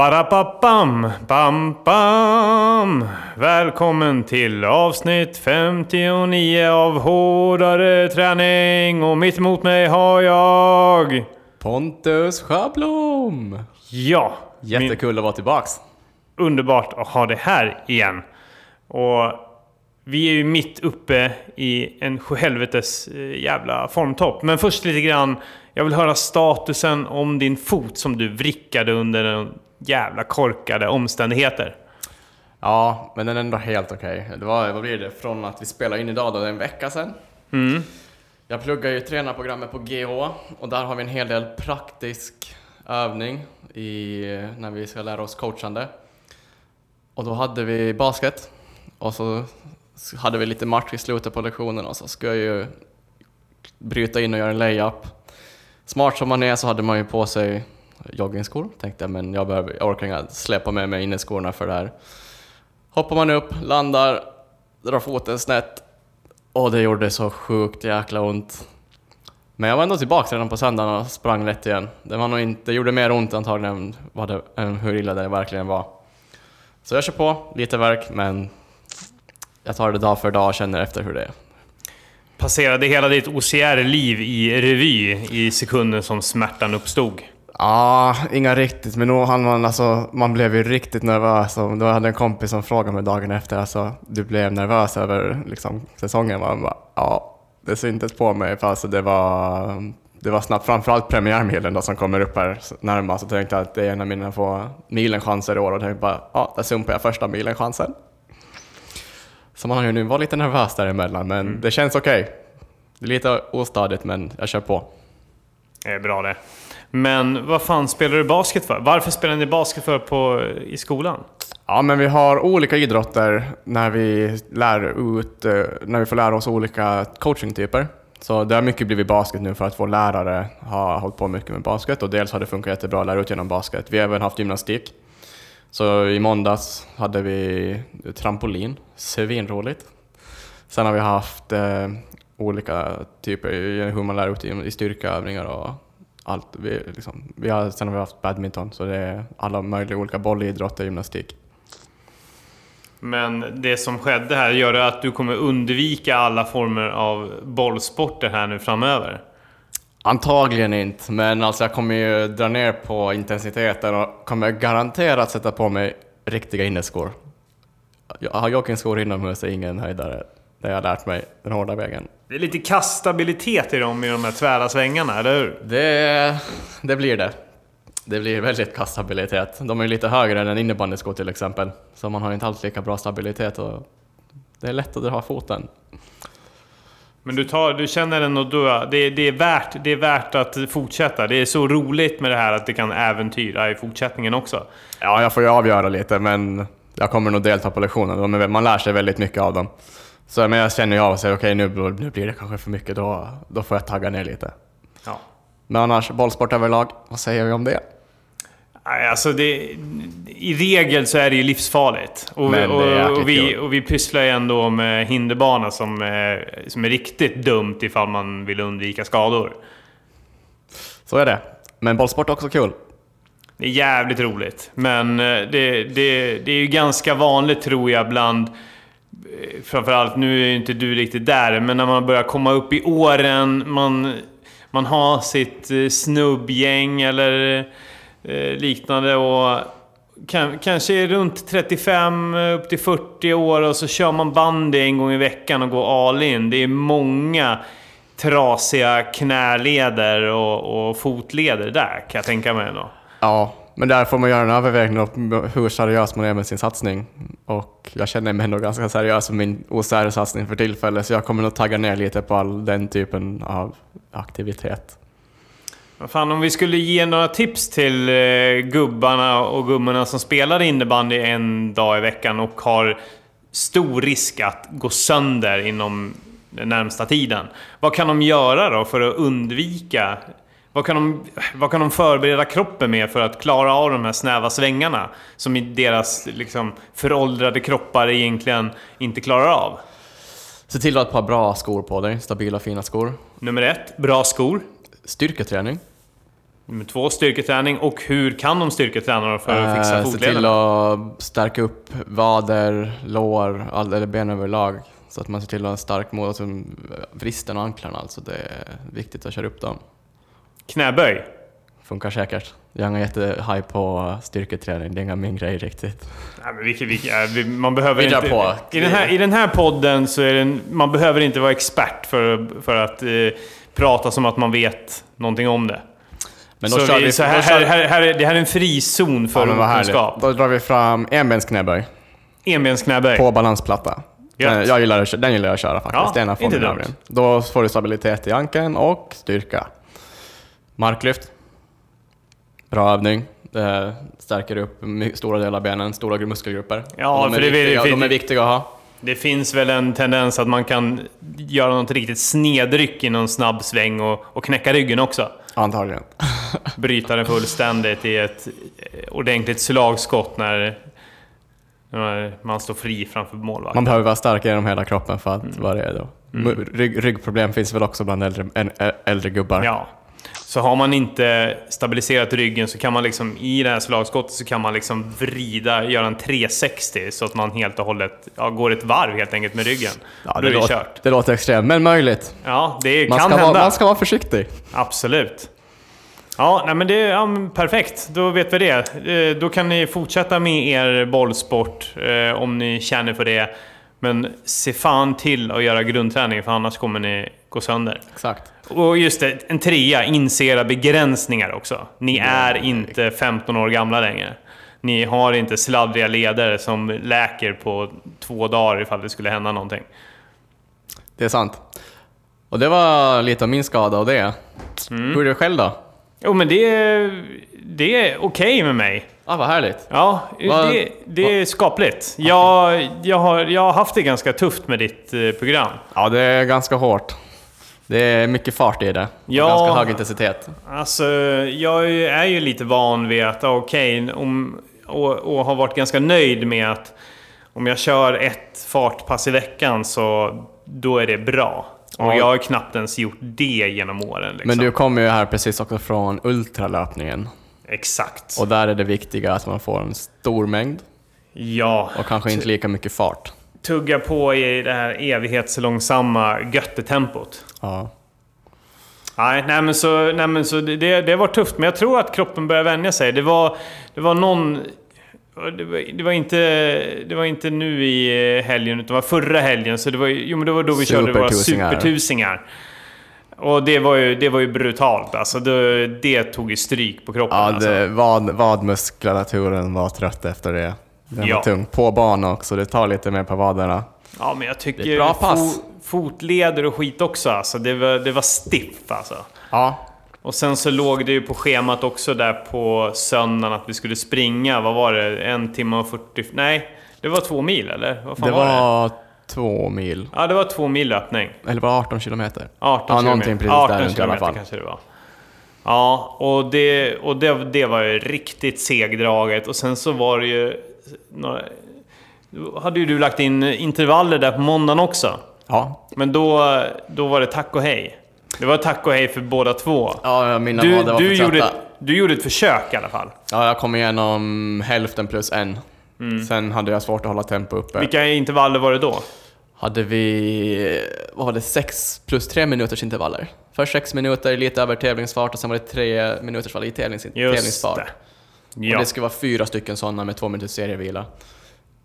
Parapapam, pam, pam. Välkommen till avsnitt 59 av Hårdare Träning. Och mitt emot mig har jag... Pontus Schablum. Ja. Jättekul att vara tillbaks. Underbart att ha det här igen. Och vi är ju mitt uppe i en sjuhelvetes jävla formtopp. Men först lite grann, jag vill höra statusen om din fot som du vrickade under den jävla korkade omständigheter. Ja, men den är ändå helt okej. Det var, vad blir det, från att vi spelade in idag då, en vecka sedan. Mm. Jag pluggar ju tränarprogrammet på GH och där har vi en hel del praktisk övning i, när vi ska lära oss coachande. Och då hade vi basket och så hade vi lite match i slutet på lektionen och så ska jag ju bryta in och göra en layup. Smart som man är så hade man ju på sig joggingskor, tänkte jag, men jag orkar inte släppa med mig in i skorna för det här. Hoppar man upp, landar, drar foten snett och det gjorde så sjukt jäkla ont. Men jag var ändå tillbaka redan på söndagen och sprang lätt igen. Det var nog inte, gjorde mer ont antagligen än hur illa det verkligen var. Så jag kör på, lite verk, men jag tar det dag för dag och känner efter hur det är. Passerade hela ditt OCR-liv i revy i sekunden som smärtan uppstod? Ja, inga riktigt. Men då man blev ju riktigt nervös. Och då hade en kompis som frågade mig dagen efter. Alltså, du blev nervös över liksom, säsongen. Man bara, ja, det syntes på mig. För alltså, det var snabbt. Framförallt premiärmilen då, som kommer upp här närmast. Och tänkte att det är en av mina få milenchanser i år. Och tänkte bara, ja, där sumpar jag första milenchansen. Så man har ju nu varit lite nervös däremellan. Men det känns okej. Det är lite ostadigt, men jag kör på. Det är bra det. Men vad fan spelar du basket för? Varför spelar ni basket i skolan? Ja, men vi har olika idrotter när vi får lära oss olika coachingtyper. Så det har mycket blivit basket nu för att vår lärare har hållit på mycket med basket. Och dels har det funkat jättebra att lära ut genom basket. Vi har även haft gymnastik. Så i måndags hade vi trampolin. Svinroligt. Sen har vi haft olika typer, hur man lär ut i styrkaövningar och allt. Sen har vi haft badminton, så det är alla möjliga olika bollidrotter, gymnastik. Men det som skedde här gör att du kommer undvika alla former av bollsporter här nu framöver? Antagligen inte, men alltså jag kommer ju dra ner på intensiteten och kommer garanterat sätta på mig riktiga inneskor. Jag har joggingskor inomhus, ingen höjdare. Det har jag lärt mig den hårda vägen. Det är lite kastabilitet i de här tvära svängarna, eller hur? Det blir det. Det blir väldigt kastabilitet. De är lite högre än en innebandysko till exempel. Så man har inte alls lika bra stabilitet och det är lätt att dra foten. Men du känner den och dö. Det är värt att fortsätta. Det är så roligt med det här att det kan äventyra i fortsättningen också. Ja, jag får ju avgöra lite, men jag kommer nog delta på lektionen. Man lär sig väldigt mycket av dem. Så men jag känner ju av och säger okej, nu blir det kanske för mycket, då får jag tagga ner lite. Ja. Men annars, bollsport överlag, vad säger vi om det? Alltså i regel så är det ju livsfarligt. Och vi pysslar ju ändå med hinderbana som är riktigt dumt ifall man vill undvika skador. Så är det. Men bollsport är också kul. Det är jävligt roligt. Men det är ju ganska vanligt, tror jag, bland... Framförallt, nu är ju inte du riktigt där, men när man börjar komma upp i åren, man har sitt snubbgäng eller liknande och kanske runt 35 upp till 40 år, och så kör man bandy en gång i veckan och går all in. Det är många trasiga knäleder och fotleder där, kan jag tänka mig ändå. Ja, men där får man göra en övervägning om hur seriös man är med sin satsning. Och jag känner mig ändå ganska seriös med min oseriös satsning för tillfället. Så jag kommer nog tagga ner lite på all den typen av aktivitet. Fan, om vi skulle ge några tips till gubbarna och gummorna som spelar innebandy en dag i veckan och har stor risk att gå sönder inom den närmsta tiden. Vad kan de göra då för att undvika... Vad kan de förbereda kroppen med för att klara av de här snäva svängarna som i deras liksom föråldrade kroppar egentligen inte klarar av? Se till att ha ett par bra skor på dig. Stabila, fina skor. Nummer 1, bra skor. Styrketräning. Nummer 2, styrketräning. Och hur kan de styrketräna för att fixa fotlederna? Se till att stärka upp vader, lår eller ben överlag. Så att man ser till att ha en stark mål. Alltså vristen och anklarna. Alltså det är viktigt att köra upp dem. Knäböj funkar säkert. Jag är jättehaj på styrketräning. Det är inga min grej riktigt. Nej, men man behöver inte på. I den här podden så är det, man behöver inte vara expert för att prata som att man vet någonting om det. Men då så vi, så det här är en frizon för kunskap. Då drar vi fram enbensknäböj på balansplatta. Den gillar jag att köra faktiskt. Ja, inte dumt. Då får du stabilitet i ankeln och styrka. Marklyft. Bra övning. Stärker upp stora delar av benen, stora muskelgrupper. Ja, de är, de är viktiga att ha. Det finns väl en tendens att man kan göra något riktigt snedryck i någon snabb sväng och knäcka ryggen också. Antagligen. Bryta den fullständigt i ett ordentligt slagskott när man står fri framför målvakten. Man behöver vara stark genom hela kroppen för att vara redo. Ryggproblem finns väl också bland äldre gubbar. Ja. Så har man inte stabiliserat ryggen så kan man liksom i det här slagskottet så kan man liksom göra en 360 så att man helt och hållet går ett varv helt enkelt med ryggen. Ja, det låter extremt, men möjligt. Ja, det kan hända. Man ska vara försiktig. Absolut. Ja, nej, men det är perfekt. Då vet vi det. Då kan ni fortsätta med er bollsport om ni känner för det. Men se fan till att göra grundträning för annars kommer ni gå sönder. Exakt. Och just det, en 3, inse era begränsningar också. Ni är inte 15 år gamla längre. Ni har inte sladdriga ledare som läker på 2 dagar ifall det skulle hända någonting. Det är sant. Och det var lite av min skada och det. Hur är det själv då? Jo, men det är okej med mig. Ja, vad härligt. Ja, det är skapligt. Jag har haft det ganska tufft med ditt program. Ja, det är ganska hårt. Det är mycket fart i det. Ja, ganska hög intensitet. Alltså, jag är ju lite van vid att och har varit ganska nöjd med att om jag kör 1 fartpass i veckan så då är det bra. Och jag har knappt ens gjort det genom åren. Liksom. Men du kommer ju här precis också från ultralöpningen. Exakt. Och där är det viktiga att man får en stor mängd. Ja. Och kanske inte lika mycket fart. Tugga på i det här evighetslångsamma göttetempot. Ja. Nej men så det var tufft, men jag tror att kroppen börjar vänja sig. Det var inte nu i helgen, utan det var förra helgen, så det var då vi körde våra supertusingar. Och det var ju brutalt alltså, det tog ju stryk på kroppen. Ja, det alltså. Vadmuskulaturen var trött efter det. Den var tung på banan också, det tar lite mer på vaderna. Ja, men jag tycker det är bra pass. Fotleder och skit också alltså, det var stiff alltså. Ja. Och sen så låg det ju på schemat också där på söndagen att vi skulle springa. Vad var det? 1 timme och 40... Nej, det var 2 mil eller? Vad fan var det? 2 mil. Ja, det var 2 mil löpning. Eller var det 18 kilometer? 18 ja, någonting precis 18 där i alla fall. Kanske det var. Ja, och det var ju riktigt segdraget. Och sen så var det ju... Hade ju du lagt in intervaller där på måndagen också. Ja. Men då var det tack och hej. Det var tack och hej för båda två. Ja, mina var du gjorde ett försök i alla fall. Ja, jag kom igenom hälften plus 1. Sen hade jag svårt att hålla tempo uppe. Vilka intervaller var det då? Hade vi 6 plus 3 minuters intervaller. Först 6 minuter lite över tävlingsfart, och sen var det 3 minuters fall i tävlingsfart. Ja. Och det skulle vara 4 stycken sådana med 2 minuters serievila.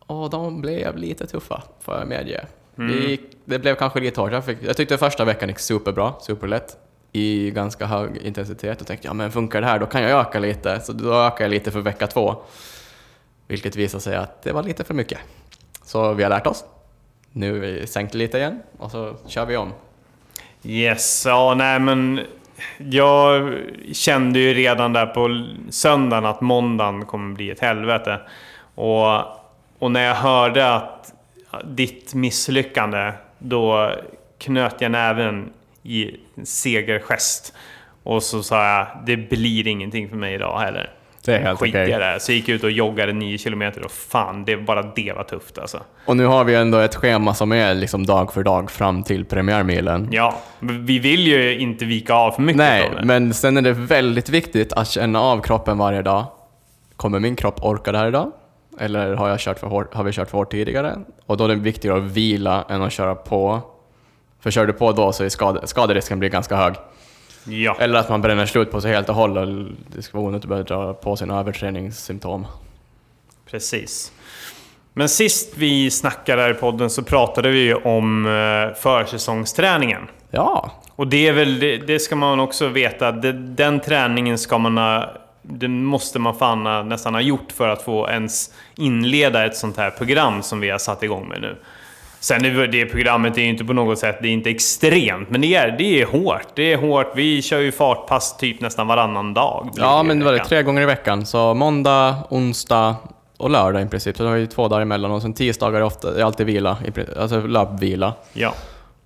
Och de blev lite tuffa, får jag medge. Det blev kanske lite hårt. Jag tyckte första veckan gick superbra, superlätt, i ganska hög intensitet. Och tänkte, ja men funkar det här, då kan jag öka lite. Så då ökar jag lite för vecka 2. Vilket visade sig att det var lite för mycket. Så vi har lärt oss. Nu vi sänkt lite igen och så kör vi om. Yes, ja nej men... Jag kände ju redan där på söndagen att måndagen kommer bli ett helvete. Och när jag hörde att ditt misslyckande, då knöt jag näven i en segergest. Och så sa jag, det blir ingenting för mig idag heller. Det är helt okej. Okay. Där. Så jag gick ut och joggade 9 kilometer och fan, det bara det var tufft alltså. Och nu har vi ändå ett schema som är liksom dag för dag fram till premiärmilen. Ja, vi vill ju inte vika av för mycket. Nej, men sen är det väldigt viktigt att känna av kroppen varje dag. Kommer min kropp orka det här idag? Eller har jag kört för hårt, har vi kört för hårt tidigare? Och då är det viktigare att vila än att köra på. För kör du på då så är skaderisken blir ganska hög. Ja. Eller att man bränner slut på sig helt och hållet. Det ska vara onödigt att börja dra på sina överträningssymptom. Precis. Men sist vi snackade här i podden så pratade vi om försäsongsträningen. Ja. Och det är väl, det ska man också veta. Den träningen ska man ha, den måste man fan nästan ha gjort för att få ens inleda ett sånt här program som vi har satt igång med nu. Sen är det programmet är ju inte på något sätt, det är inte extremt, men det är hårt. Det är hårt. Vi kör ju fartpass typ nästan varannan dag. Ja, men det var det 3 gånger i veckan. Så måndag, onsdag och lördag i princip. Så det var ju 2 dagar emellan och sen tisdagar är alltid vila, alltså löpvila. Ja.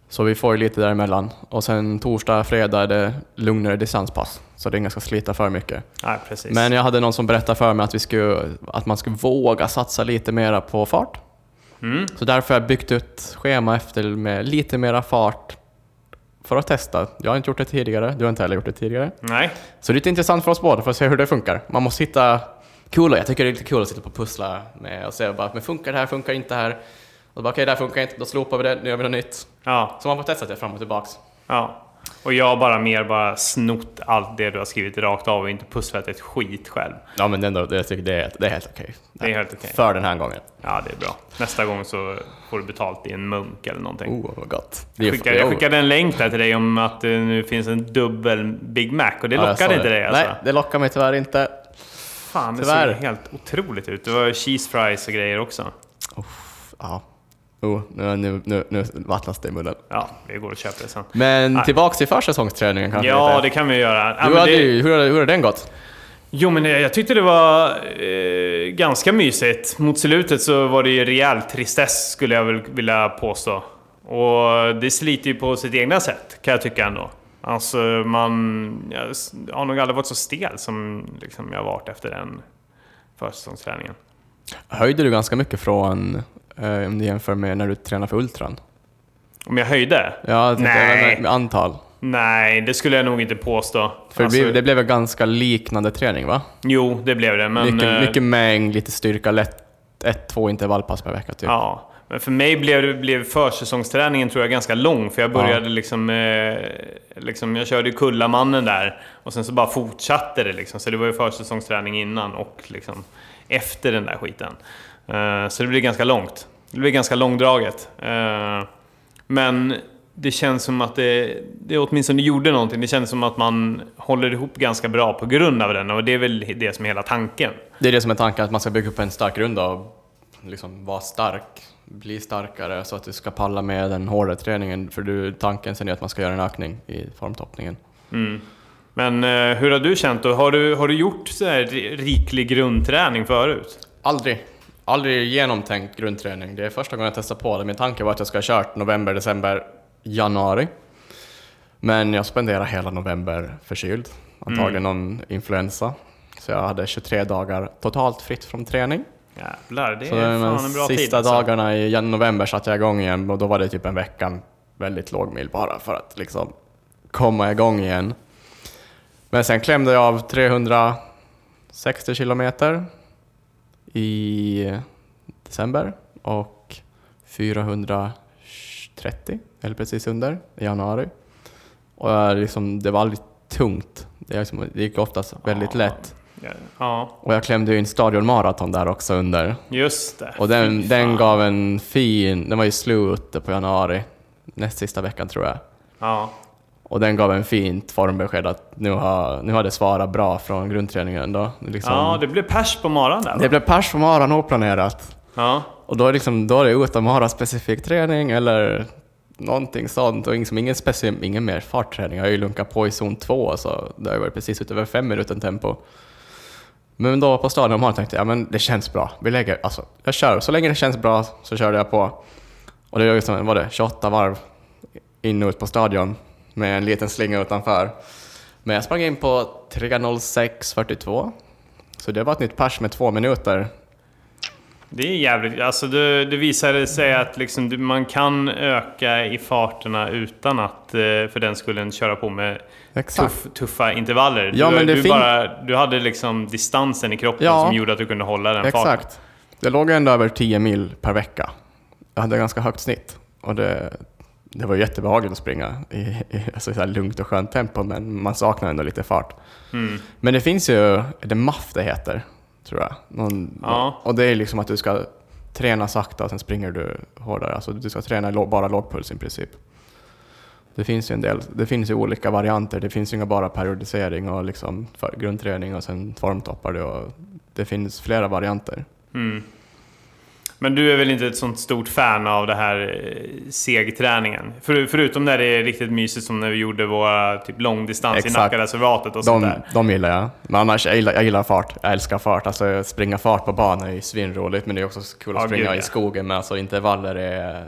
Så vi får ju lite däremellan. Och sen torsdag, fredag är det lugnare distanspass. Så det är inga ska slita för mycket. Ja, precis. Men jag hade någon som berättade för mig att man skulle våga satsa lite mera på fart. Mm. Så därför har jag byggt ut schema efter med lite mera fart för att testa. Jag har inte gjort det tidigare, du har inte heller gjort det tidigare. Nej. Så det är lite intressant för oss båda för att se hur det funkar. Man måste hitta coola, jag tycker det är lite kul att sitta på pussla med och se bara, men funkar det här, funkar inte här. Och bara okej, det här funkar inte, då slopar vi det, nu gör vi något nytt. Ja. Så man får testa det fram och tillbaks. Ja. Och jag har bara snott allt det du har skrivit rakt av och inte pusslat ett skit själv. Ja, men ändå, jag tycker det är helt okej. Det är helt okej. För den här gången. Ja, det är bra. Nästa gång så får du betalt i en munk eller någonting. Oh, vad gott. Jag skickade en länk där till dig om att det nu finns en dubbel Big Mac. Och det lockade inte dig alltså. Nej, det lockar mig tyvärr inte. Fan, det ser helt otroligt ut. Det var cheese fries och grejer också. Ja. Oh, nu vattnas det i munnen. Ja, vi går och köper det sen. Men tillbaka till försäsongsträningen kanske. Ja, det kan vi göra. Hur har den gått? Jo, men jag tyckte det var ganska mysigt. Mot slutet så var det ju rejäl tristess skulle jag väl vilja påstå. Och det sliter ju på sitt egna sätt kan jag tycka ändå. Alltså jag har nog aldrig varit så stel som liksom jag varit efter den försäsongsträningen. Höjde du ganska mycket från... om du jämför med när du tränar för ultran? Om jag höjde? Ja, nej. Med antal. Nej, det skulle jag nog inte påstå. För alltså, det blev en ganska liknande träning, va? Jo, det blev det. Men mycket mängd, lite styrka, lätt 1-2 intervallpass per vecka. Typ. Ja, men för mig blev försäsongsträningen tror jag ganska lång. För jag började jag körde kullamannen där. Och sen så bara fortsatte det liksom. Så det var ju försäsongsträning innan och liksom efter den där skiten. Så det blir ganska långt. Det blir ganska långdraget. Men det känns som att det åtminstone gjorde någonting. Det känns som att man håller ihop ganska bra på grund av den. Och det är väl det som är hela tanken. Det är det som är tanken, att man ska bygga upp en stark grund och liksom vara stark. Bli starkare så att du ska palla med den hårda träningen. För tanken sen är att man ska göra en ökning i formtoppningen. Mm. Men hur har du känt då? Har du gjort så här riklig grundträning förut? Aldrig genomtänkt grundträning. Det är första gången jag testar på det. Min tanke var att jag ska ha kört november, december, januari. Men jag spenderar hela november förkyld. Antagligen någon influensa. Så jag hade 23 dagar totalt fritt från träning. Jävlar, det är fan en bra tid. Sista dagarna i november satte jag igång igen. Och då var det typ en vecka väldigt låg mil bara för att liksom komma igång igen. Men sen klämde jag av 360 kilometer i december och 430 eller precis under i januari. Och jag liksom, det var aldrig tungt. Det gick oftast väldigt lätt. Ja. Och jag klämde ju en stadionmaraton där också under. Just det. Och den gav en den var ju slutet på januari, näst sista veckan tror jag. Ja. Och den gav en fint formbesked att nu har det svarat bra från grundträningen då. Liksom, ja, det blev pers på maran där. Det blev pers på maran och planerat. Ja. Och då är, liksom, då är det utan mara specifik träning eller någonting sånt. Och liksom, ingen mer fartträning. Jag har ju lunkat på i zon 2 så det har ju varit precis utöver 5 minuten tempo. Men då på stadion maran tänkte jag, men det känns bra. Jag kör. Så länge det känns bra så körde jag på. Och det liksom, var det 28 varv in och ut på stadion. Med en liten slinga utanför. Men jag sprang in på 3:06,42. Så det var ett nytt pers med 2 minuter. Det är jävligt, alltså det visade sig att liksom man kan öka i farterna utan att för den skulle köra på med tuffa intervaller. Ja, men du hade liksom distansen i kroppen som gjorde att du kunde hålla den farten. Exakt. Jag låg ändå över 10 mil per vecka. Jag hade ganska högt snitt och det var jättebehagligt att springa i alltså så här lugnt och skönt tempo, men man saknar ändå lite fart. Mm. Men det finns ju det MAF det heter, tror jag. Och det är liksom att du ska träna sakta och sen springer du hårdare. Alltså du ska träna bara lågpuls i princip. Det finns ju en del, det finns ju olika varianter. Det finns ju inga bara periodisering och liksom grundträning och sen formtoppar du, och det finns flera varianter. Mm. Men du är väl inte ett sånt stort fan av det här segträningen? Förutom när det är riktigt mysigt, som när vi gjorde våra typ långdistans Exakt. I Nackareservatet och sånt där. De gillar jag. Men annars, jag gillar fart. Jag älskar fart. Alltså springa fart på banan är ju svinroligt, men det är också kul att springa i skogen. Men alltså intervaller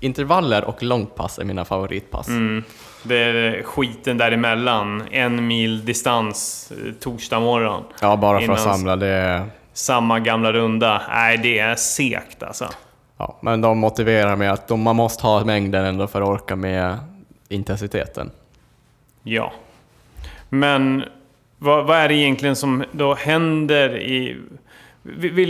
intervaller och långpass är mina favoritpass. Mm. Det är skiten däremellan. 1 mil distans torsdag morgon. Ja, bara för att samla det. Samma gamla runda. Nej, det är segt alltså. Ja, men de motiverar med att man måste ha mängden ändå för att orka med intensiteten. Ja. Men vad är det egentligen som då händer i...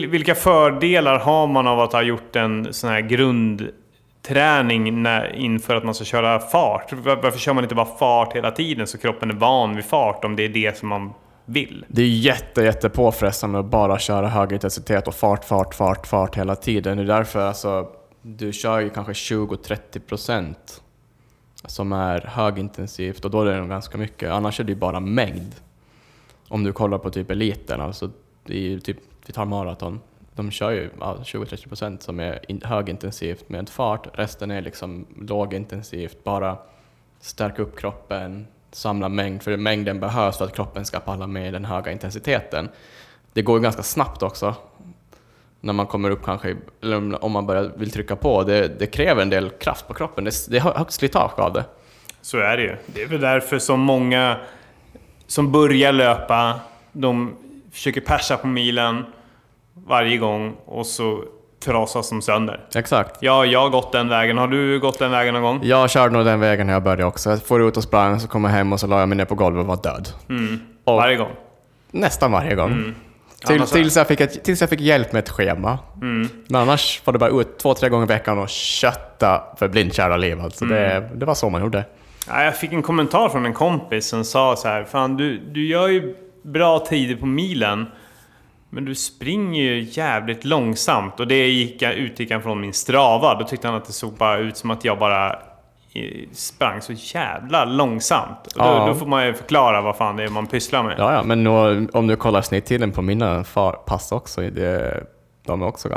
Vilka fördelar har man av att ha gjort en sån här grundträning inför att man ska köra fart? Varför kör man inte bara fart hela tiden så kroppen är van vid fart, om det är det som man... vill. Det är jätte påfrestande att bara köra hög intensitet och fart hela tiden. Det är därför alltså, du kör ju kanske 20-30% som är högintensivt, och då är det ganska mycket. Annars är det ju bara mängd. Om du kollar på typ eliten, alltså det är typ, vi tar maraton, de kör ju 20-30% som är högintensivt med fart. Resten är liksom lågintensivt, bara stärka upp kroppen, samla mängd, för mängden behövs för att kroppen ska palla med den höga intensiteten. Det går ganska snabbt också när man kommer upp kanske, eller om man börjar vill trycka på. Det kräver en del kraft på kroppen. Det är högt slitage av det. Så är det ju. Det är väl därför som många som börjar löpa, de försöker persa på milen varje gång och så trasas som sönder. Exakt. Ja, jag har gått den vägen. Har du gått den vägen någon gång? Jag körde nog den vägen när jag började också. Jag får ut och sprang, så kom jag hem och så la jag mig ner på golvet och var död. Mm. Och varje gång? Nästan varje gång. Mm. Tills jag fick hjälp med ett schema. Mm. Men annars var det bara ut 2-3 gånger i veckan och kötta för blindkära liv. Alltså det var så man gjorde. Ja, jag fick en kommentar från en kompis som sa så här: fan, du gör ju bra tider på milen, men du springer ju jävligt långsamt. Och det utgick han från min Strava. Då tyckte han att det såg bara ut som att jag bara sprang så jävla långsamt. Och då får man ju förklara vad fan det är man pysslar med. Ja, men då, om du kollar snitttiden på mina pass också, de är också,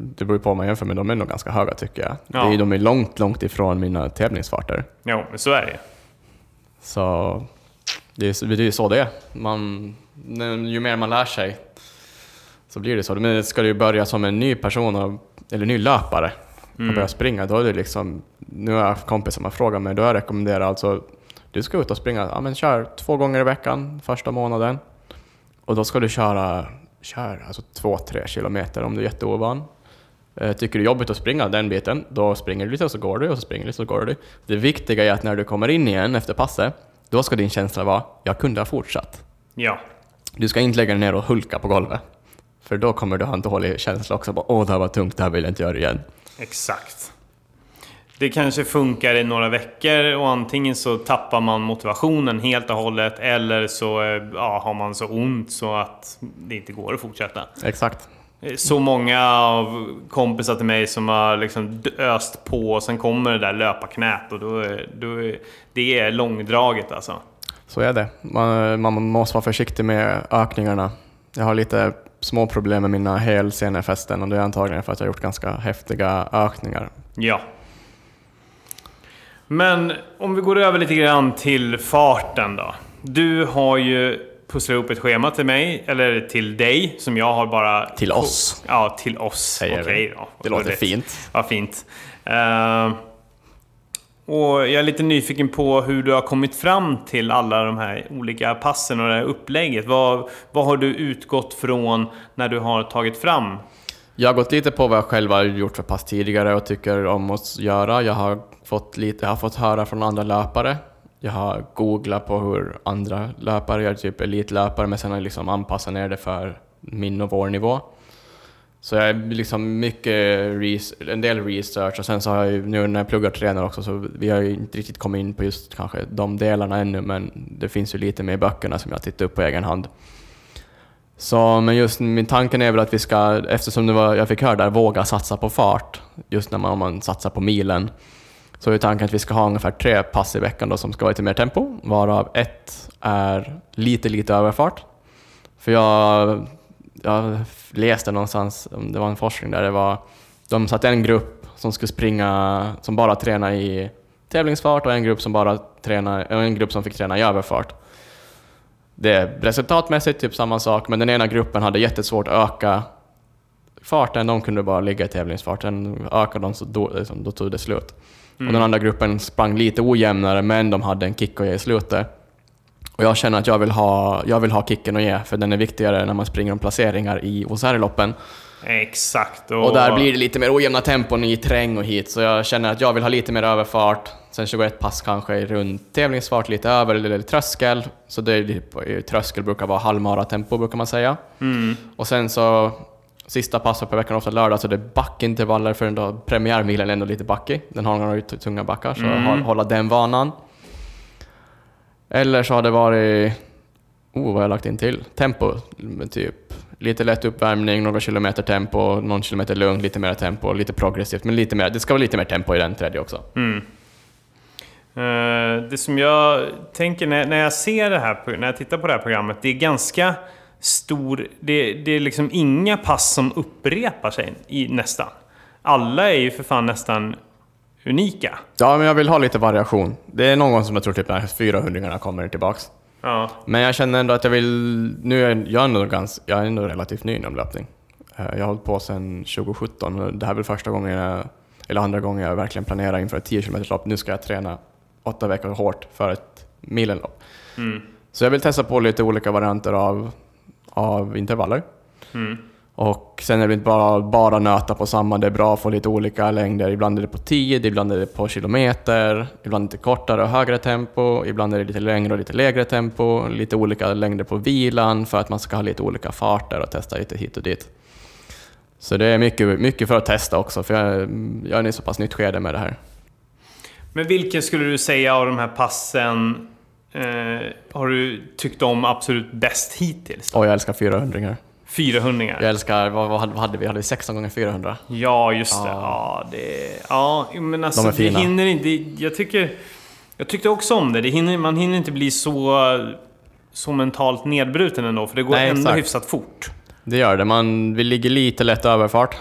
det beror på vad man jämför, men de är nog ganska höga tycker jag. Ja. De är långt ifrån mina tävlingsfarter. Jo, men så är det. Så det är ju så det är. Ju mer man lär sig så blir det så. Men ska du börja som en ny person eller ny löpare och börja springa, då är det liksom, nu är kompis som har frågat mig, då jag rekommenderar alltså, du ska ut och springa, ja men kör 2 gånger i veckan första månaden, och då ska du köra alltså 2-3 kilometer om du är jätteovan. Tycker du jobbigt att springa den biten, då springer du lite och så går du, och så springer du lite och så går du. Det viktiga är att när du kommer in igen efter passet, då ska din känsla vara, jag kunde ha fortsatt. Ja. Du ska inte lägga dig ner och hulka på golvet, för då kommer du ha en dålig känsla också. Bara, det här var tungt, det här vill jag inte göra igen. Exakt. Det kanske funkar i några veckor, och antingen så tappar man motivationen helt och hållet, eller så har man så ont så att det inte går att fortsätta. Exakt. Så många av kompisar till mig som har liksom öst på, och sen kommer det där löparknät, och då det är långdraget alltså. Så är det. Man måste vara försiktig med ökningarna. Jag har lite små problem med mina hälsenefästen, och det är antagligen för att jag har gjort ganska häftiga ökningar. Ja. Men om vi går över lite grann till farten då. Du har ju pusslat ihop ett schema till mig, eller till dig, som jag har bara... Till oss. Ja, till oss. Okej då. Det låter fint. Ja, fint. Och jag är lite nyfiken på hur du har kommit fram till alla de här olika passen och det här upplägget. Vad har du utgått från när du har tagit fram? Jag har gått lite på vad jag själv har gjort för pass tidigare och tycker om att göra. Jag har fått höra från andra löpare. Jag har googlat på hur andra löpare gör, typ elitlöpare, men sen har jag liksom anpassat ner det för min och vår nivå. Så jag är liksom en del research, och sen så har jag nu när jag pluggar tränare också, så vi har ju inte riktigt kommit in på just kanske de delarna ännu, men det finns ju lite mer i böckerna som jag tittar upp på egen hand. Så, men just min tanken är väl att vi ska, eftersom jag fick höra där, våga satsa på fart, just när om man satsar på milen. Så är tanken att vi ska ha ungefär 3 pass i veckan då, som ska vara lite mer tempo, varav 1 är lite överfart. För jag läste någonstans, det var en forskning där de satt en grupp som skulle springa, som bara träna i tävlingsfart, och en grupp som bara träna, en grupp som fick träna i överfart. Det är resultatmässigt typ samma sak, men den ena gruppen hade jättesvårt att öka farten, de kunde bara ligga i tävlingsfarten, ökade de så då tog det slut. Mm. Och den andra gruppen sprang lite ojämnare, men de hade en kick att ge i slutet. Och jag känner att jag vill ha kicken att ge, för den är viktigare när man springer om placeringar i Åsärdloppen. Exakt. Och där blir det lite mer ojämna tempon i träng och hit. Så jag känner att jag vill ha lite mer överfart. Sen 21 pass kanske runt tävlingsfart, lite över eller tröskel. Så det är, tröskel brukar vara halvmara tempo brukar man säga. Mm. Och sen så sista passet på veckan, ofta lördag, så det är backintervaller för en dag. Premiärmilen är ändå lite backig. Den har några tunga backar, så hålla den vanan. Eller så har det varit, vad har jag lagt in till? Tempo, typ lite lätt uppvärmning, några kilometer tempo, någon kilometer lugnt, lite mer tempo, lite progressivt, men lite mer, det ska vara lite mer tempo i den tredje också. Mm. Det som jag tänker när jag ser det här, när jag tittar på det här programmet, det är ganska stor, det är liksom inga pass som upprepar sig i nästan. Alla är ju för fan nästan unika. Ja, men jag vill ha lite variation. Det är någon som jag tror typ när 400-ringarna kommer tillbaks. Ja. Men jag känner ändå att jag vill, nu är jag är ändå relativt ny inom löpning. Jag har hållit på sedan 2017. Det här är väl första gången eller andra gången jag verkligen planerar inför ett 10 km lopp. Nu ska jag träna 8 veckor hårt för ett milenlopp. Mm. Så jag vill testa på lite olika varianter av intervaller. Mm. Och sen är det inte bara nöta på samma. Det är bra att få lite olika längder. Ibland är det på 10, ibland är det på kilometer, ibland lite kortare och högre tempo, ibland är det lite längre och lite lägre tempo, lite olika längder på vilan för att man ska ha lite olika farter och testa lite hit och dit. Så det är mycket, mycket för att testa också, för jag är så pass nytt skede med det här. Men vilken skulle du säga av de här passen har du tyckt om absolut bäst hittills? Jag älskar 400-ringar. 400. Jag älskar, vad hade vi 16 gånger 400. Ja, just det. Ja, men alltså, de är fina. Det hinner inte, jag tyckte också om det. Man hinner inte bli så mentalt nedbruten ändå, för det går ändå hyfsat fort. Det gör det. Vi ligger lite lätt överfart.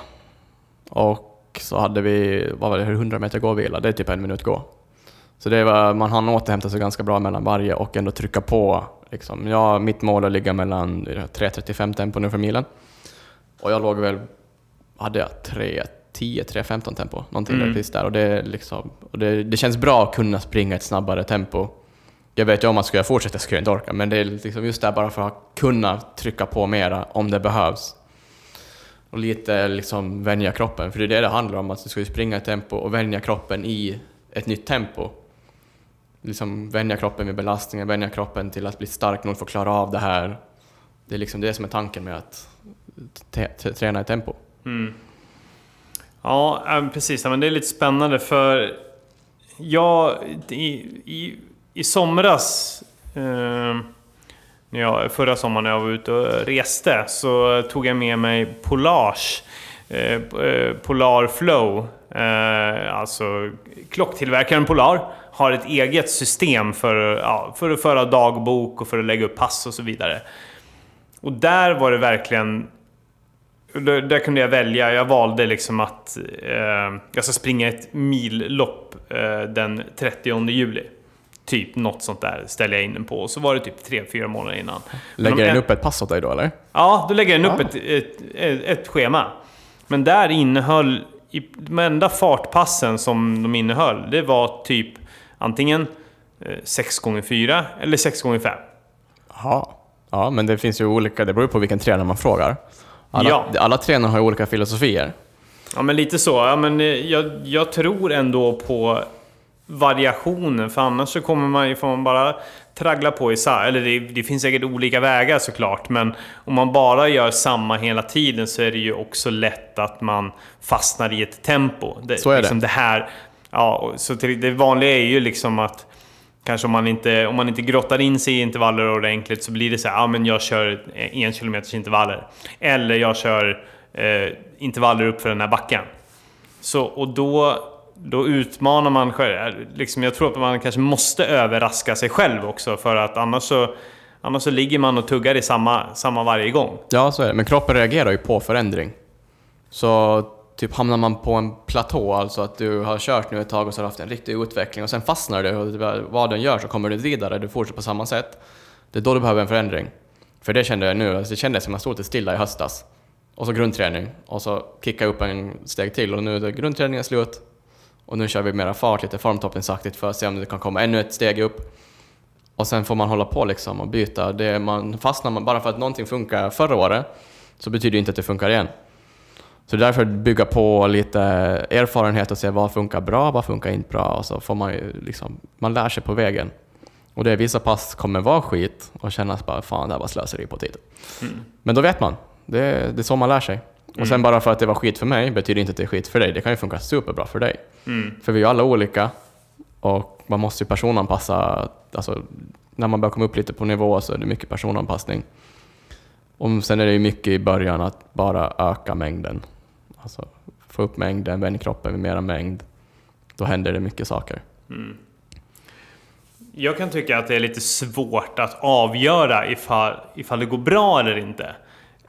Och så hade vi 100 meter gå och vila. Det är typ en minut gå. Så det var, man hann återhämta sig ganska bra mellan varje och ändå trycka på. Liksom, mitt mål är att ligga mellan 3.35 tempo nu för milen. Och jag låg väl, hade jag 3.10-3.15 tempo, någonting där. Och det känns bra att kunna springa ett snabbare tempo. Jag vet ju om att ska jag fortsätta ska jag inte orka, men det är liksom just där bara för att kunna trycka på mera om det behövs. Och lite liksom vänja kroppen, för det är det handlar om, att du ska springa i tempo och vänja kroppen i ett nytt tempo. Liksom vänja kroppen vid belastningen, vänja kroppen till att bli stark nog för att klara av det här. Det är liksom det som är tanken med att träna i tempo. Mm. Ja, precis. Men det är lite spännande, för jag i somras, förra sommaren när jag var ute och reste, så tog jag med mig Polar Flow, alltså klocktillverkaren Polar har ett eget system för att föra dagbok och för att lägga upp pass och så vidare. Och där var det verkligen, där kunde jag välja. Jag valde liksom att jag ska springa ett millopp den 30 juli. Typ något sånt där ställer jag in den på. Och så var det typ 3-4 månader innan. Lägger den upp ett pass åt dig då, eller? Ja, då lägger den upp ett schema. Men där innehöll de enda fartpassen som de innehöll, det var typ antingen 6x4 eller 6x5. Jaha. Ja, men det finns ju olika, det beror på vilken tränare man frågar. Alla tränare har ju olika filosofier. Ja, men lite så. Ja, men jag tror ändå på variationen, för annars så får man bara traggla på isär. Eller det finns säkert olika vägar såklart, men om man bara gör samma hela tiden så är det ju också lätt att man fastnar i ett tempo. Så är det. Liksom det här, ja, så det vanliga är ju liksom att kanske om man inte grottar in sig i intervaller ordentligt, så blir det så här, ja, men jag kör 1 kilometers intervaller, eller jag kör intervaller upp för den här backen. Så, och då utmanar man själv. Liksom, jag tror att man kanske måste överraska sig själv också, för att annars så ligger man och tuggar i samma varje gång. Ja, så är det. Men kroppen reagerar ju på förändring. Så typ hamnar man på en platå, alltså att du har kört nu ett tag och så har haft en riktig utveckling och sen fastnar du, och vad den gör så kommer du vidare, du fortsätter på samma sätt. Det är då du behöver en förändring. För det kände jag nu, alltså det kändes som att jag stod till stilla i höstas. Och så grundträning, och så kicka upp en steg till, och nu är grundträningen slut. Och nu kör vi mera fart, lite formtoppningsaktigt, för att se om det kan komma ännu ett steg upp. Och sen får man hålla på liksom och byta. Fastnar man bara för att någonting funkar förra året, så betyder det inte att det funkar igen. Så därför bygga på lite erfarenhet och se vad funkar bra, vad funkar inte bra. Och så får man ju liksom, man lär sig på vägen. Och det vissa pass kommer vara skit och kännas bara, fan, det här var slöseri på tiden. Mm. Men då vet man, det är så man lär sig. Och sen bara för att det var skit för mig betyder inte att det är skit för dig. Det kan ju funka superbra för dig. Mm. För vi är alla olika. Och man måste ju personanpassa. Alltså, när man börjar komma upp lite på nivå så är det mycket personanpassning. Och sen är det ju mycket i början att bara öka mängden. Alltså få upp mängden, vänja kroppen med mera mängd. Då händer det mycket saker. Mm. Jag kan tycka att det är lite svårt att avgöra ifall det går bra eller inte.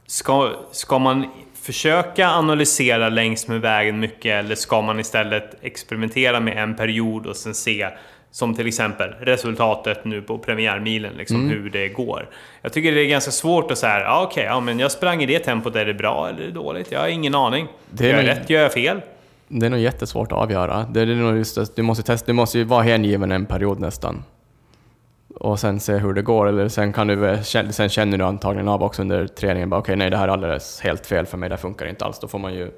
Ska man försöka analysera längs med vägen mycket, eller ska man istället experimentera med en period och sen se, som till exempel resultatet nu på premiärmilen, liksom, hur det går. Jag tycker det är ganska svårt att säga, men jag sprang i det tempot, är det bra eller är det dåligt? Jag har ingen aning. Gör jag rätt, gör jag fel? Det är nog jättesvårt att avgöra. Det är nog just det, du måste ju vara hängiven en period nästan. Och sen se hur det går, eller sen känner du antagligen av också under träningen, bara okej, nej, det här är alldeles helt fel för mig, det funkar inte alls. Då får man ju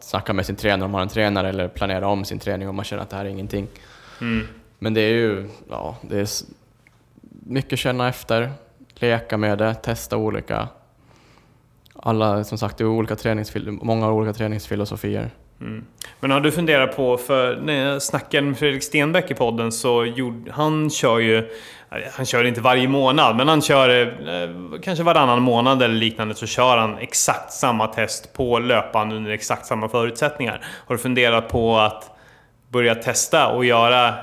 snacka med sin tränare om man har en tränare, eller planera om sin träning om man känner att det här är ingenting. Mm. Men det är ju, ja, det är mycket känna efter, leka med det, testa olika. Alla, som sagt, det är olika många olika träningsfilosofier. Mm. Men har du funderat på, för när jag snackade med Fredrik Stenbäck i podden, så han kör inte varje månad, men han kör kanske varannan månad eller liknande, så kör han exakt samma test på löpande under exakt samma förutsättningar. Har du funderat på att börja testa och göra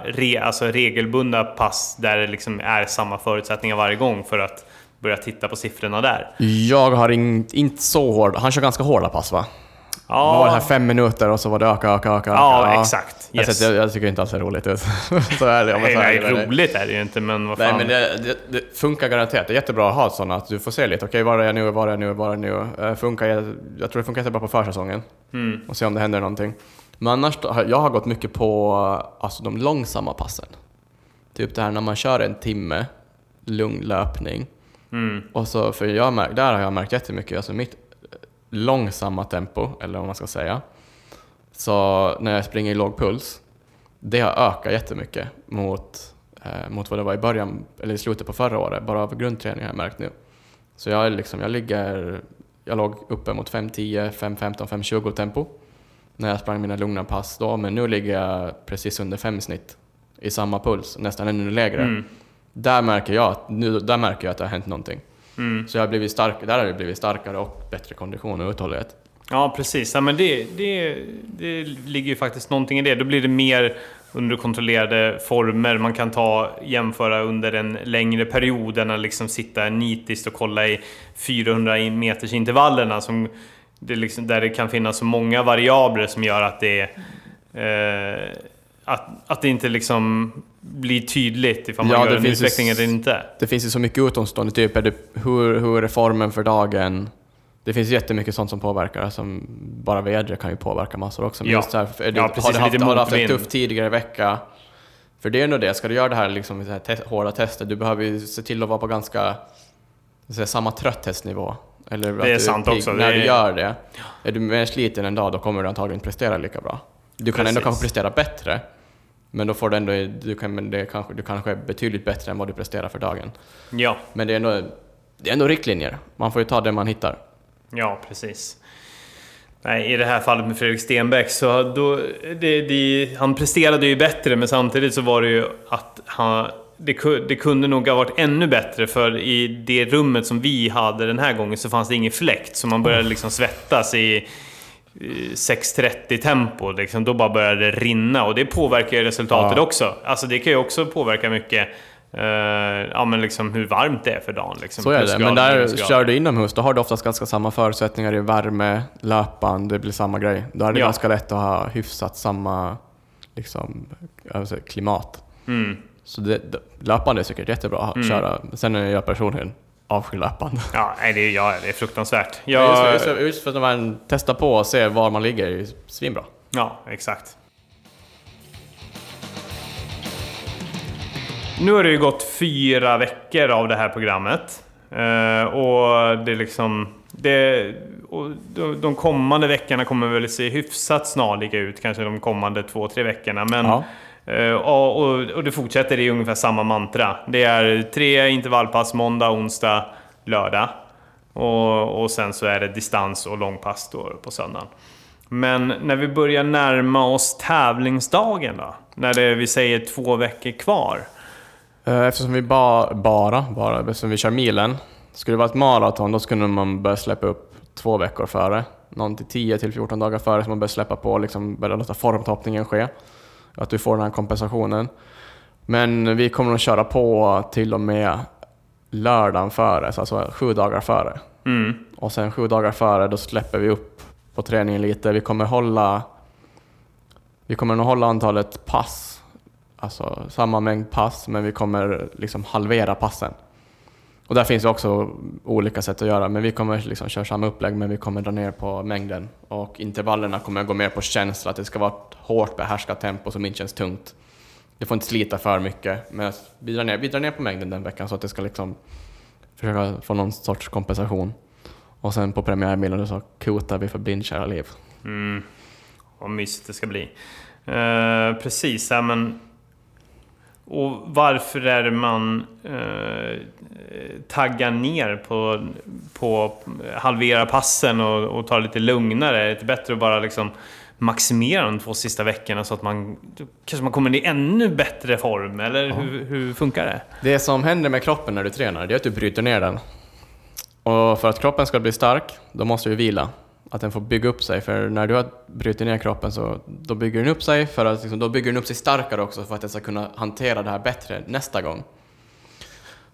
regelbundna pass där det liksom är samma förutsättningar varje gång, för att börja titta på siffrorna där? Jag har inte så hård. Han kör ganska hårda pass, va? Ja. Det var det här 5 minuter och så var det öka. Ja, exakt. Yes. Jag tycker inte alls det är roligt. Så är det, nej, roligt är det ju inte, men vad fan. Nej, men det funkar garanterat. Det är jättebra att ha sådana, att du får se lite, okej, var är jag nu. Jag tror det funkar jättebra på försäsongen. Och se om det händer någonting. Men annars, jag har gått mycket på, alltså, de långsamma passen. Typ det här när man kör en timme lugn löpning. Och så, för där har jag märkt jättemycket, alltså mitt långsamma tempo, eller vad man ska säga, så när jag springer i låg puls, det har ökat jättemycket mot vad det var i början eller i slutet på förra året, bara av grundträning har jag märkt nu. Så jag är liksom, jag låg uppe mot 5:10, 5:15, 5:20 tempo när jag sprang mina lugna pass då, men nu ligger jag precis under 5 snitt i samma puls, nästan ännu lägre. Där märker jag att det har hänt någonting. Så jag har blivit starkare och bättre kondition och uthållighet. Ja, precis. Ja, men det ligger ju faktiskt någonting i det. Då blir det mer under kontrollerade former. Man kan jämföra under en längre period än att liksom sitta nitiskt och kolla i 400 meters intervallerna som det liksom, där det kan finnas så många variabler som gör att det att det inte liksom blir tydligt ifall man gör en utveckling eller inte. Det finns ju så mycket utomstående, typ hur är formen för dagen, Det finns jättemycket sånt som påverkar, som bara vädret kan ju påverka massor också. Men just så här, har du haft en tuff tidigare vecka? För det är nog det, ska du göra det här, liksom, det här hårda testet, du behöver ju se till att vara på ganska samma trötthetsnivå. Eller det är sant också. När du gör det, är du mer sliten en dag, då kommer du antagligen prestera lika bra. Du kan ändå kanske prestera bättre, men då får du ändå, du kanske är betydligt bättre än vad du presterar för dagen. Ja. Men det är ändå riktlinjer. Man får ju ta det man hittar. Ja, precis. Nej, i det här fallet med Fredrik Stenbäck så han presterade ju bättre, men samtidigt så var det ju att det kunde nog ha varit ännu bättre, för i det rummet som vi hade den här gången så fanns det ingen fläkt, så man började liksom svettas i 6:30 tempo liksom, då bara började det rinna, och det påverkar ju resultatet också. Alltså det kan ju också påverka mycket men liksom hur varmt det är för dagen liksom. Så är det, men där kör du inomhus, då har du oftast ganska samma förutsättningar i värme, löpande, det blir samma grej. Då är det ganska lätt att ha hyfsat samma liksom, klimat. Mm. Så löpande är säkert jättebra att köra. Sen är jag personligen avskyr löpande. Ja, det är fruktansvärt. Just för att man testar på och ser var man ligger är svinbra. Ja, exakt. Nu har det ju gått 4 veckor av det här programmet. Och det är liksom... och de kommande veckorna kommer väl se hyfsat snarlika ut. Kanske de kommande 2-3 veckorna. Men, och det fortsätter i ungefär samma mantra. Det är 3 intervallpass måndag, onsdag, lördag. Och sen så är det distans och långpass då på söndagen. Men när vi börjar närma oss tävlingsdagen då? När vi säger 2 veckor kvar... Eftersom vi eftersom vi kör milen, skulle det vara ett maraton, då skulle man börja släppa upp 2 veckor före. Någon till 10-14 dagar före, så man börjar släppa på och liksom börja låta formtoppningen ske. Att du får den här kompensationen. Men vi kommer att köra på till och med lördagen före, så alltså 7 dagar före. Mm. Och sen 7 dagar före, då släpper vi upp på träningen lite. Vi kommer nog hålla antalet pass. Alltså samma mängd pass, men vi kommer liksom halvera passen. Och där finns det också olika sätt att göra. Men vi kommer liksom köra samma upplägg, men vi kommer dra ner på mängden. Och intervallerna kommer gå mer på känsla. Att det ska vara ett hårt behärskat tempo som inte känns tungt. Det får inte slita för mycket. Men vi drar ner på mängden den veckan, så att det ska liksom försöka få någon sorts kompensation. Och sen på premiärmilen så kotar vi för blindkära liv. Mm, vad mysigt det ska bli. Precis, ja, men... Och varför är man taggar ner på halvera passen och tar lite lugnare? Det är bättre att bara liksom maximera de 2 sista veckorna, så att man kanske kommer i ännu bättre form, eller hur funkar det? Det som händer med kroppen när du tränar, det är att du bryter ner den. Och för att kroppen ska bli stark, då måste du vila. Att den får bygga upp sig, för när du har brutit ner kroppen så då bygger den upp sig, för att liksom, då bygger den upp sig starkare också, för att den ska kunna hantera det här bättre nästa gång.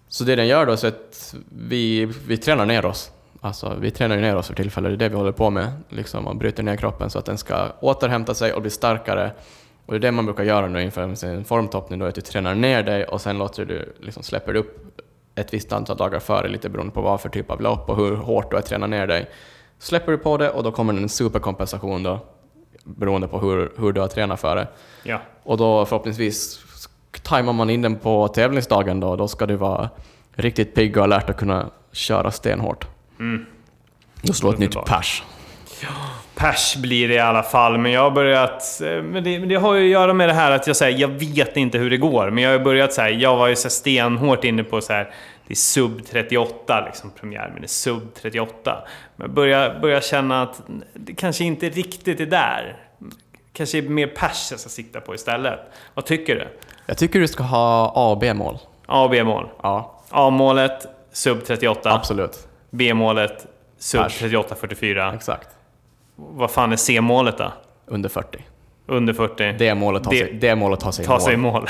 Så det den gör då, så att vi tränar ner oss. Alltså vi tränar ner oss för tillfället, det är det vi håller på med. Liksom, man bryter ner kroppen så att den ska återhämta sig och bli starkare. Och det är det man brukar göra nu inför sin formtoppning, då, att du tränar ner dig och sen låter du, liksom, släpper du upp ett visst antal dagar före, lite beroende på vad för typ av lopp och hur hårt du har tränat ner dig. Släpper du på det, och då kommer en superkompensation då, beroende på hur du har tränat för det. Ja. Och då förhoppningsvis tajmar man in den på tävlingsdagen då. Då ska du vara riktigt pigg och alert att kunna köra stenhårt. Mm. Då slår ett nytt pers. Ja, pers blir det i alla fall. Men jag har börjat... Men det har ju att göra med det här att jag säger jag vet inte hur det går. Men jag har börjat så här... Jag var ju så stenhårt inne på så här... Det är sub 38 liksom, premiär, men det är sub 38. Men börjar känna att det kanske inte riktigt är där. Kanske är mer pers jag ska sikta på istället. Vad tycker du? Jag tycker du ska ha A och B-mål. A och B-mål? Ja. A-målet, sub 38. Absolut. B-målet, sub 38-44. Exakt. Vad fan är C-målet då? Under 40. Under 40. Det målet tar sig i mål.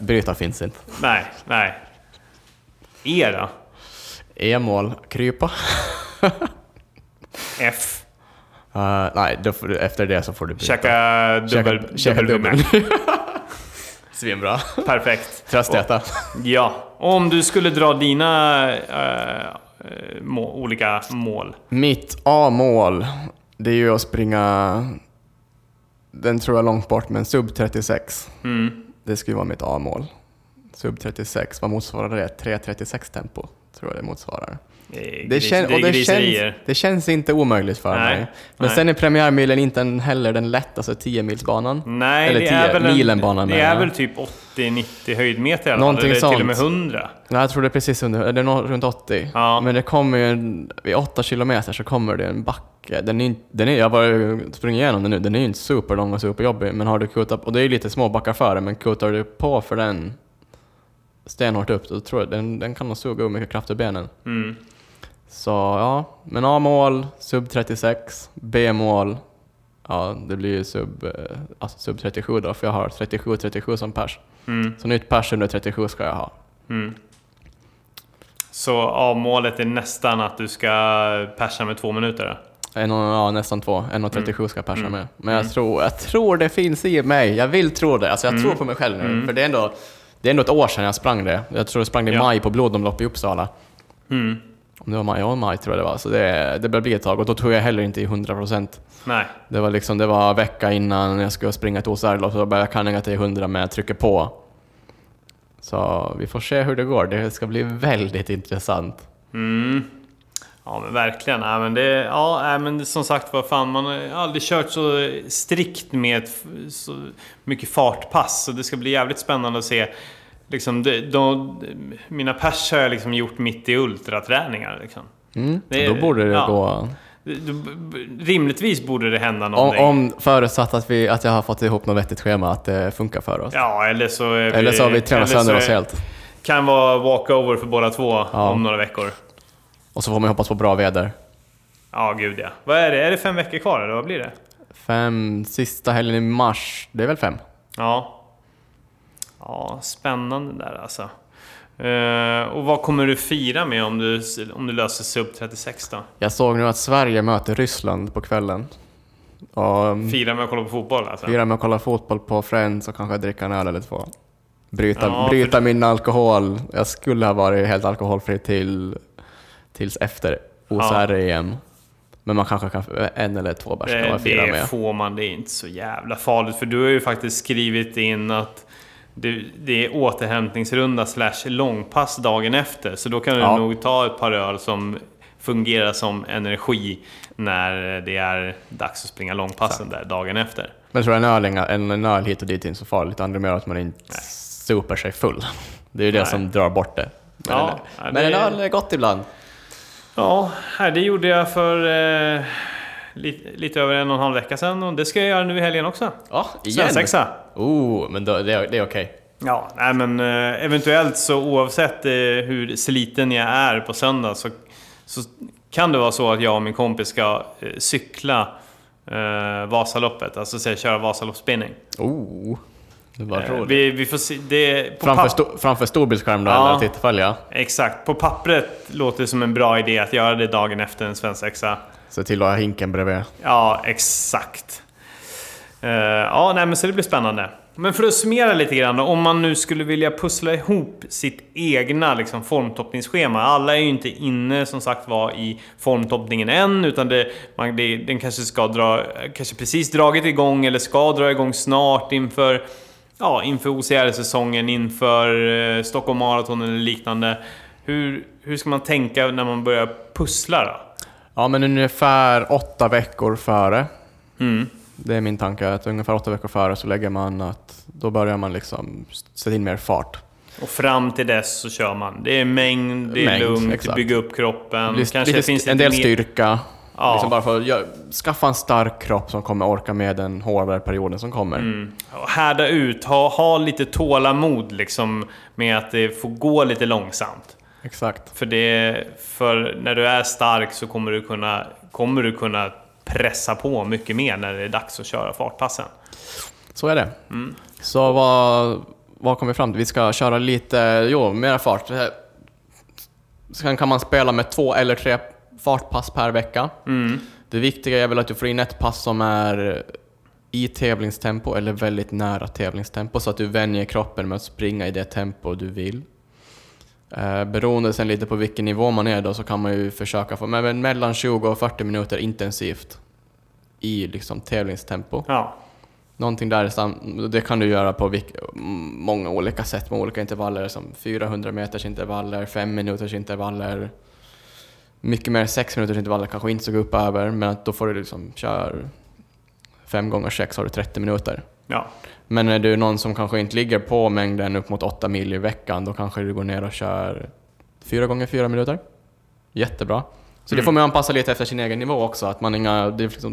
Bryta finns inte. Nej. E då? E-mål, krypa. F. Nej, efter det så får du bryta. Checka dubbel. Svinbra. Perfekt. Tröstäta. Ja, om du skulle dra dina olika mål? Mitt A-mål, det är ju att springa, den tror jag långt bort, men sub 36. Mm. Det skulle vara mitt A-mål. Sub 36, vad motsvarar det? 3:36 tempo, tror jag det motsvarar. Det känns inte omöjligt för mig. Men sen är premiärmilen inte heller den lättaste 10-milsbanan. Nej, eller 10-milenbanan. Det är väl typ 80-90 höjdmeter eller någonting sånt. Till och med 100. Nej, jag tror det är precis under, det är runt 80. Ja. Men det kommer ju, vid 8 kilometer så kommer det en backe. Den är, jag bara springer igenom den nu. Den är ju inte superlång och superjobbig. Men har du kutat, och det är ju lite små backar före, men kutar du på för den stenhårt upp, då tror jag den kan nog suga upp mycket kraft ur benen. Mm. Så ja, men A-mål sub 36, B-mål ja, det blir ju sub 37 då, för jag har 37 som pers. Mm. Så nytt pers under 37 ska jag ha. Mm. Så A-målet är nästan att du ska persa med 2 minuter? Ja, nästan 2. 1:37 ska jag persa med. Men jag tror det finns i mig. Jag vill tro det. Alltså jag tror på mig själv nu. För det är ändå ett år sedan jag sprang det. Jag tror jag sprang det i maj på Blodomlopp i Uppsala. Mm. Om det var maj tror jag det var. Så det började bli ett tag. Och då tog jag heller inte i 100%. Nej. Det var vecka innan jag skulle springa till Åsärdlopp. Så då började jag kanninga till 100, men jag trycker på. Så vi får se hur det går. Det ska bli väldigt intressant. Mm. Ja, men verkligen. Men som sagt, vad fan, man har aldrig kört så strikt med så mycket fartpass. Så det ska bli jävligt spännande att se. Liksom, mina pers har jag liksom gjort mitt i ultraträningar. Liksom. Mm. Det, då borde det gå... Rimligtvis borde det hända någonting. Om förutsatt att jag har fått ihop något vettigt schema att det funkar för oss. Ja, eller så har vi tränat sönder oss helt. Kan vara walkover för båda två om några veckor. Och så får man hoppas på bra väder. Ja, gud ja. Vad är det? Är det 5 veckor kvar eller vad blir det? 5, sista helgen i mars. Det är väl 5? Ja. Ja, spännande där alltså. Och vad kommer du fira med om du löser sub 36 då? Jag såg nu att Sverige möter Ryssland på kvällen. Och fira med att kolla på fotboll alltså? Fira med att kolla fotboll på Friends och kanske dricka en öl eller 2. Bryta min alkohol. Jag skulle ha varit helt alkoholfri tills efter OSR-EM. Ja. Men man kanske kan en eller 2 bärs kan man fira med. Det får man, det är inte så jävla farligt. För du har ju faktiskt skrivit in att det är återhämtningsrunda / långpass dagen efter. Så då kan du nog ta ett par öl som fungerar som energi när det är dags att springa långpassen där dagen efter. Men tror jag en öl hit och dit är inte så farligt. Andra mer att man inte super sig full. Det är ju det som drar bort det. Men, en öl är gott ibland. Ja, det gjorde jag för lite över 1,5 vecka sedan. Och det ska jag göra nu i helgen också. Ja, igen? Svensexa. Oh, men då, det är okej. Ja, nej, men eventuellt så oavsett hur sliten jag är på söndag så kan det vara så att jag och min kompis ska cykla Vasaloppet. Alltså så jag köra Vasaloppsspinning. Oh, det var roligt. Vi får se, det, på framför storbildsskärm då, eller tittarfölj, ja. Exakt, på pappret låter det som en bra idé att göra det dagen efter en svensexa. Så till att ha hinken bredvid. Ja, exakt. Men så det blir spännande. Men för att summera lite grann då, om man nu skulle vilja pussla ihop sitt egna liksom, formtoppningsschema. Alla är ju inte inne som sagt var i formtoppningen än, utan den kanske precis dragit igång eller ska dra igång snart inför OCR-säsongen, inför Stockholm Marathon eller liknande. Hur ska man tänka när man börjar pussla då? Ja, men ungefär 8 veckor före. Mm. Det är min tanke att ungefär 8 veckor före så lägger man att då börjar man liksom sätta in mer fart. Och fram till dess så kör man. Det är mängd, det är lugnt, exakt. Bygga upp kroppen. Kanske finns en del styrka. Ja. Liksom bara för att skaffa en stark kropp som kommer orka med den hårdare perioden som kommer. Mm. Härda ut, ha lite tålamod liksom, med att det får gå lite långsamt. Exakt. För när du är stark så kommer du kunna pressa på mycket mer när det är dags att köra fartpassen. Så är det. Mm. Så vad kommer vi fram till? Vi ska köra lite mer fart. Sen kan man spela med 2 eller 3 fartpass per vecka. Mm. Det viktiga är väl att du får in ett pass som är i tävlingstempo eller väldigt nära tävlingstempo så att du vänjer kroppen med att springa i det tempo du vill. Beroende sen lite på vilken nivå man är då, så kan man ju försöka få mellan 20 och 40 minuter intensivt i liksom tävlingstempo. Ja. Någonting där, det kan du göra på många olika sätt med olika intervaller, som 400 meters intervaller, 5 minuters intervaller. Mycket mer 6 minuters intervaller kanske inte så gå upp över, men att då får du liksom köra 5 gånger 6, har du 30 minuter. Ja. Men är du någon som kanske inte ligger på mängden upp mot 8 mil i veckan, då kanske du går ner och kör 4 gånger 4 minuter. Jättebra. Så det får man anpassa lite efter sin egen nivå också, att man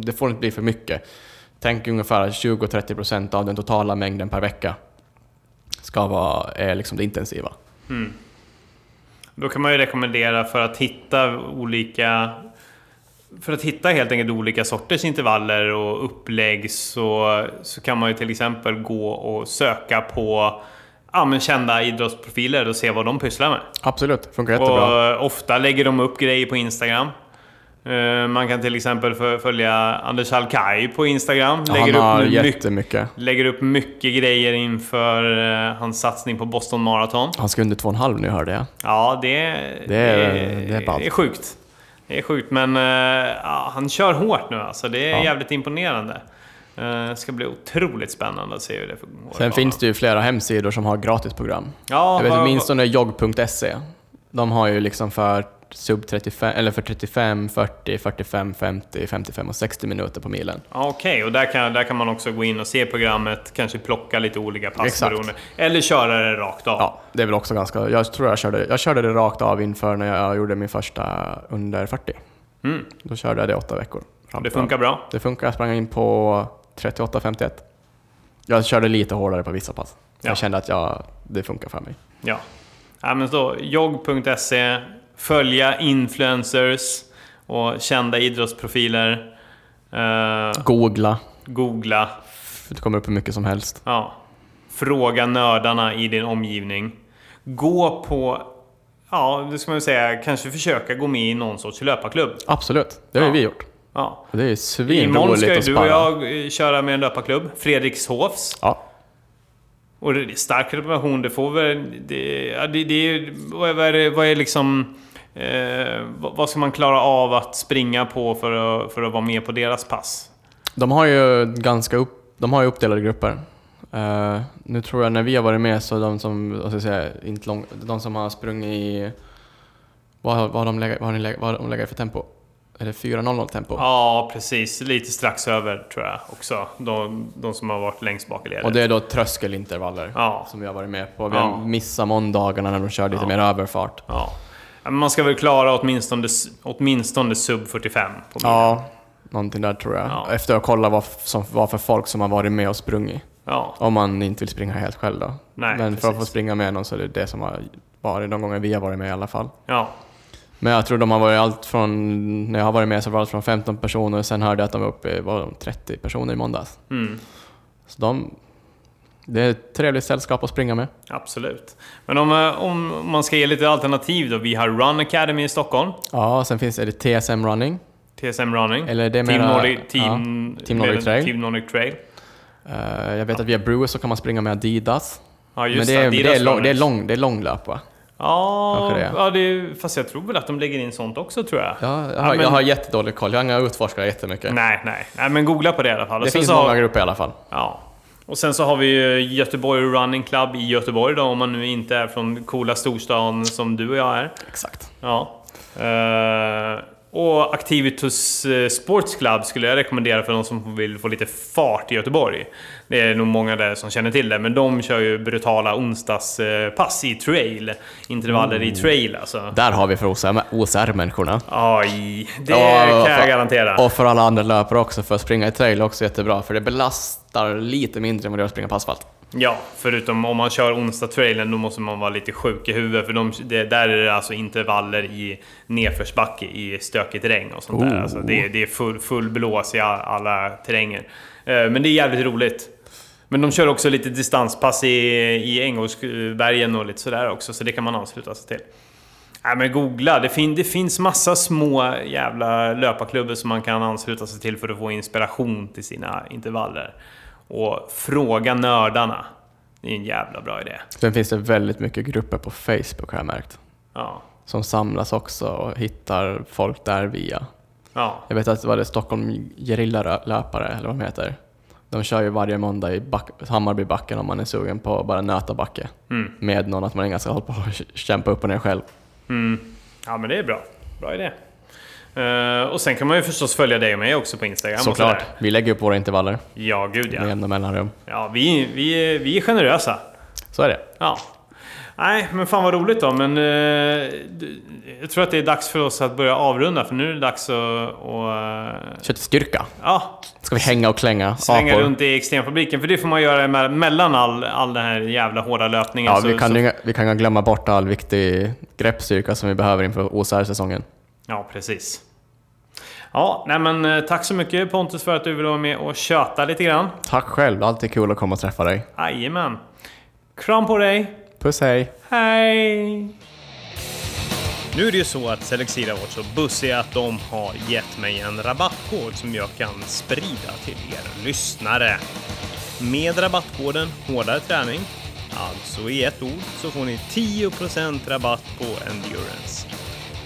det får inte bli för mycket. Tänk ungefär 20-30% av den totala mängden per vecka ska vara liksom det intensiva. Mm. Då kan man ju rekommendera, för att hitta helt enkelt olika sorters intervaller och upplägg, så kan man ju till exempel gå och söka på kända idrottsprofiler och se vad de pysslar med. Absolut, funkar jättebra. Och ofta lägger de upp grejer på Instagram. Man kan till exempel följa Anders Halkai på Instagram. Lägger upp mycket grejer inför hans satsning på Boston Marathon. Han ska under 2,5 nu, hörde jag. Ja, det är sjukt. Det är sjukt, men han kör hårt nu, alltså. Det är jävligt imponerande. Det ska bli otroligt spännande att se hur det går. Sen finns det ju flera hemsidor som har gratisprogram. Ja, jag vet minst om det är jogg.se. De har ju liksom för sub 35, eller för 35, 40, 45, 50, 55 och 60 minuter på milen. Okej, och där kan man också gå in och se programmet, kanske plocka lite olika passberoende eller köra det rakt av. Ja, det är väl också ganska. Jag tror jag körde det rakt av inför när jag gjorde min första under 40. Mm. Då körde jag det 8 veckor. Det funkar bra. Det funkar. Jag sprang in på 38-51. Jag körde lite hårdare på vissa pass. Ja. Jag kände att det funkar för mig. Ja. Ja, men så jogg.se, följa influencers och kända idrottsprofiler. Googla. Det kommer upp hur mycket som helst. Ja. Fråga nördarna i din omgivning. Gå på, det ska man säga, kanske försöka gå med i någon sorts löparklubb. Absolut, det har vi gjort. Ja. Det är svinroligt att spara. Imorgon ska du och jag köra med en löparklubb, Fredrikshofs. Ja. Och det är stark rekommendation, det får väl... vad ska man klara av att springa på för att vara med på deras pass? De har ju de har ju uppdelade grupper. Nu tror jag när vi har varit med, så de som har sprungit i... Vad har de lägger för tempo? Är det 4:00 tempo? Ja, precis. Lite strax över, tror jag också. De som har varit längst bak i ledet. Och det är då tröskelintervaller som vi har varit med på. Vi missar måndagarna när de kör lite mer överfart. Ja. Man ska väl klara åtminstone sub 45 på bilen. Ja, någonting där tror jag. Ja. Efter att kolla vad för folk som har varit med och sprungit. Ja. Om man inte vill springa helt själv då. Nej, men precis. För att få springa med någon, så är det det som har varit de gånger vi har varit med i alla fall. Ja. Men jag tror de har varit allt från, när jag har varit med så var det allt från 15 personer, och sen hörde jag att de var uppe i 30 personer i måndags. Mm. Så det är ett trevligt sällskap att springa med. Absolut. Men om man ska ge lite alternativ då, vi har Run Academy i Stockholm. Ja, sen finns det TSM Running. TSM Running. Eller det är Team Nordic Trail. Jag vet att via Brewers så kan man springa med Adidas. Ja, just det. Men det är långlöp, va? Fast jag tror väl att de lägger in sånt också, tror jag. Jag har jättedålig koll. Jag har inga utforskare jättemycket. Nej, men googla på det i alla fall. Det finns många grupper i alla fall. Ja. Och sen så har vi ju Göteborg Running Club i Göteborg då, om man nu inte är från coola storstaden som du och jag är. Exakt. Ja. Och Aktivitus Sportsclub skulle jag rekommendera för de som vill få lite fart i Göteborg. Det är nog många där som känner till det, men de kör ju brutala onsdagspass i trail, intervaller i trail alltså. Där har vi för OSR-människorna. Aj, det kan jag garantera. Och för alla andra löpare också, för att springa i trail är också jättebra, för det belastar lite mindre än vad det är att springa på asfalt. Ja, förutom om man kör onsdagstrailen, då måste man vara lite sjuk i huvudet, för där är det alltså intervaller i nedförsbacke i stökig terräng och sånt där. Alltså det är full blås i alla terränger. Men det är jävligt roligt. Men de kör också lite distanspass i Engelsbergen och lite sådär också, så det kan man ansluta sig till. Nej, men googla, det finns massa små jävla löparklubbar som man kan ansluta sig till för att få inspiration till sina intervaller. Och fråga nördarna. Det är en jävla bra idé. Sen finns det väldigt mycket grupper på Facebook, har jag märkt. ja. Som samlas också och hittar folk där via. Ja. Jag vet att det var det Stockholm gerillalöpare eller vad de heter. De kör ju varje måndag i Hammarbybacken om man är sugen på att bara nöta backe. Mm. Med någon att man inte ska hålla på och kämpa upp och ner själv. Mm. Ja, men det är bra. Bra idé. Och sen kan man ju förstås följa dig och mig också på Instagram. Såklart, vi lägger upp våra intervaller. Ja, gud ja. Med jämna mellanrum. Ja, vi är generösa. Så är det. Ja. Nej, men fan vad roligt då. Men jag tror att det är dags för oss att börja avrunda. För nu är det dags att köra styrka. Ja. Ska vi hänga och klänga. Svänga runt i Extremfabriken. För det får man göra mellan all den här jävla hårda löpningen. Ja, vi kan glömma bort all viktig greppstyrka som vi behöver inför Åsärsäsongen. Ja, precis. Ja, nej men tack så mycket Pontus för att du ville vara med och köta lite grann. Tack själv, alltid kul att komma och träffa dig. Jajamän. Kram på dig. Puss, hej. Hej. Nu är det ju så att Selexida varit så bussiga att de har gett mig en rabattkod som jag kan sprida till er lyssnare. Med rabattkoden Hårdare Träning, alltså i ett ord, så får ni 10% rabatt på endurance.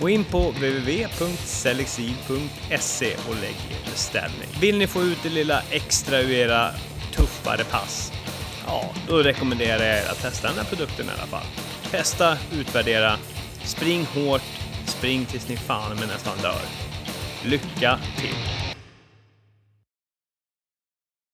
Gå in på www.selexid.se och lägg er beställning. Vill ni få ut det lilla extra ur era tuffare pass? Ja, då rekommenderar jag er att testa den här produkten i alla fall. Testa, utvärdera, spring hårt, spring tills ni fan med nästan dör. Lycka till!